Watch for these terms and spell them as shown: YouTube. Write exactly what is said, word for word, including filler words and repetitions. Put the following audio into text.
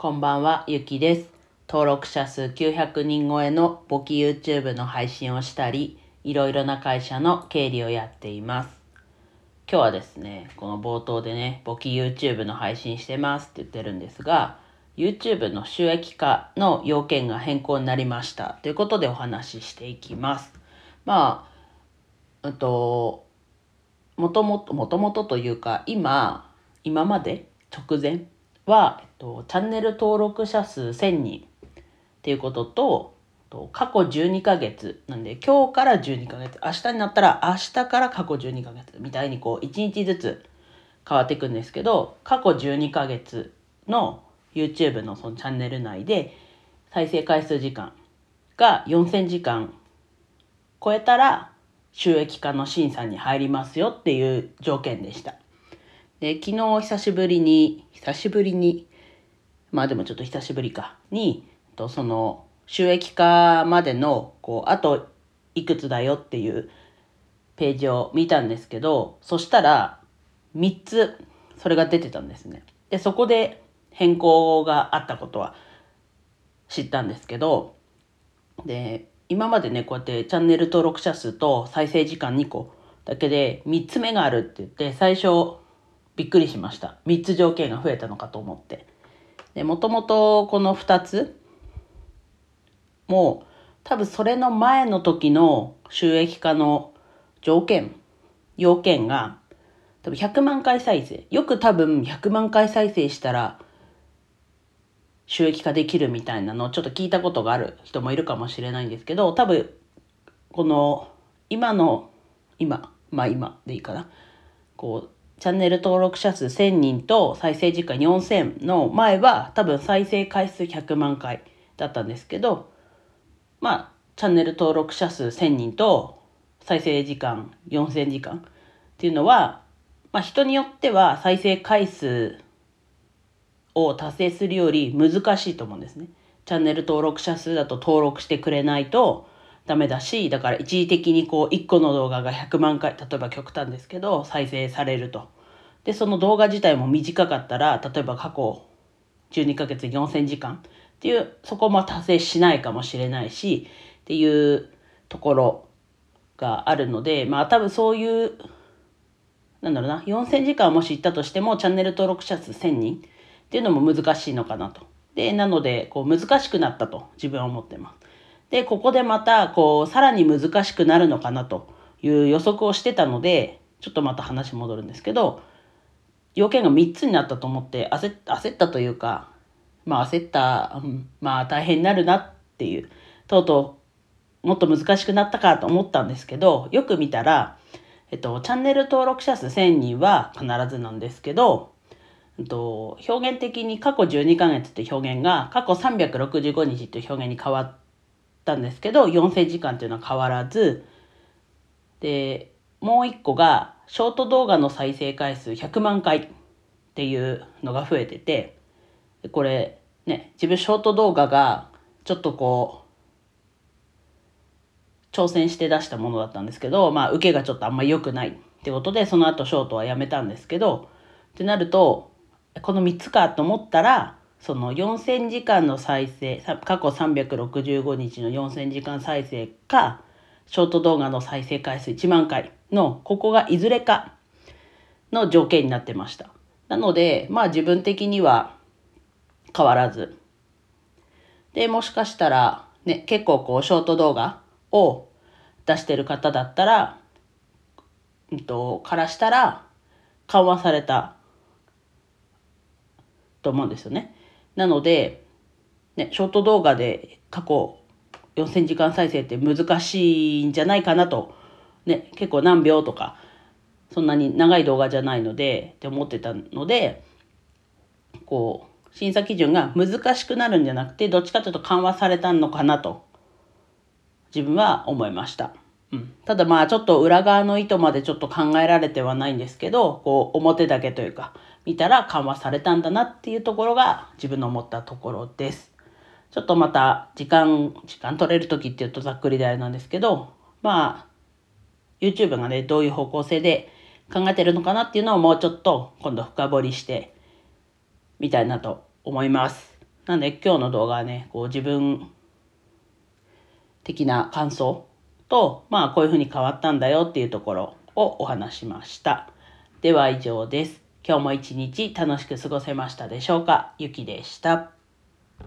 こんばんは、ゆきです。登録者数きゅうひゃくにん超えの簿記 YouTube の配信をしたり、いろいろな会社の経理をやっています。今日はですね、この冒頭でね、簿記 YouTube の配信してますって言ってるんですが、YouTube の収益化の要件が変更になりましたということでお話ししていきます。まあ、うんと、もともと、もともとというか、今、今まで直前は、チャンネル登録者数せんにんっていうことと、過去じゅうにかげつなんで、今日からじゅうにかげつ、明日になったら明日から過去じゅうにかげつみたいにこういちにちずつ変わっていくんですけど、過去じゅうにかげつの YouTube のそのチャンネル内で再生回数時間がよんせんじかん超えたら収益化の審査に入りますよっていう条件でした。で、昨日久しぶりに久しぶりにまあでもちょっと久しぶりかにとその収益化までのこうあといくつだよっていうページを見たんですけど、そしたらみっつそれが出てたんですね。で、そこで変更があったことは知ったんですけど、で今までねこうやってチャンネル登録者数と再生時間にこだけでみっつめがあるって言って最初びっくりしました。みっつ条件が増えたのかと思って。で、もともとこのふたつもう多分それの前の時の収益化の条件要件が多分ひゃくまんかい再生、よく多分ひゃくまんかい再生したら収益化できるみたいなのをちょっと聞いたことがある人もいるかもしれないんですけど、多分この今の今まあ今でいいかな、こうチャンネル登録者数せんにんと再生時間よんせんの前は多分再生回数ひゃくまんかいだったんですけど、まあ、チャンネル登録者数せんにんと再生時間よんせんじかんっていうのは、まあ、人によっては再生回数を達成するより難しいと思うんですね。チャンネル登録者数だと登録してくれないとダメだし、だから一時的にこういっこの動画がひゃくまんかい、例えば極端ですけど再生されると。で、その動画自体も短かったら、例えば過去じゅうにかげつよんせんじかんっていうそこも達成しないかもしれないしっていうところがあるので、まあ多分そういうなんだろうな、よんせんじかんもし行ったとしてもチャンネル登録者数せんにんっていうのも難しいのかなと。で、なのでこう難しくなったと自分は思ってます。で、ここでまたこうさらに難しくなるのかなという予測をしてたので、ちょっとまた話戻るんですけど、要件がみっつになったと思って焦っ、焦ったというかまあ焦った、うん、まあ大変になるなっていう、とうとうもっと難しくなったかと思ったんですけど、よく見たら、えっと、チャンネル登録者数せんにんは必ずなんですけど、えっと、表現的に過去じゅうにかげつって表現が過去さんびゃくろくじゅうごにちっていう表現に変わったんですけど、よんせんじかんっていうのは変わらずで、もういっこがショート動画の再生回数ひゃくまんかいっていうのが増えてて、これね、自分ショート動画がちょっとこう挑戦して出したものだったんですけど、まあ受けがちょっとあんまり良くないってことで、その後ショートはやめたんですけど、ってなるとこのみっつかと思ったら、そのよんせんじかんの再生、過去さんびゃくろくじゅうごにちのよんせんじかん再生かショート動画の再生回数いちまんかいのここがいずれかの条件になってました。なのでまあ自分的には変わらずで、もしかしたらね、結構こうショート動画を出してる方だったら、うんと、からしたら緩和されたと思うんですよね。なので、ね、ショート動画で過去よんせんじかん再生って難しいんじゃないかなと、ね、結構何秒とかそんなに長い動画じゃないのでって思ってたので、こう審査基準が難しくなるんじゃなくて、どっちかというと緩和されたのかなと自分は思いました、うん、ただまあちょっと裏側の意図までちょっと考えられてはないんですけど、こう表だけというか見たら緩和されたんだなっていうところが自分の思ったところです。ちょっとまた時間時間取れる時っていうとざっくりであれなんですけど、まあ YouTube がねどういう方向性で考えてるのかなっていうのをもうちょっと今度深掘りしてみたいなと思います。なんで今日の動画はね、こう自分的な感想と、まあこういうふうに変わったんだよっていうところをお話しました。では以上です。今日も一日楽しく過ごせましたでしょうか。ゆきでした。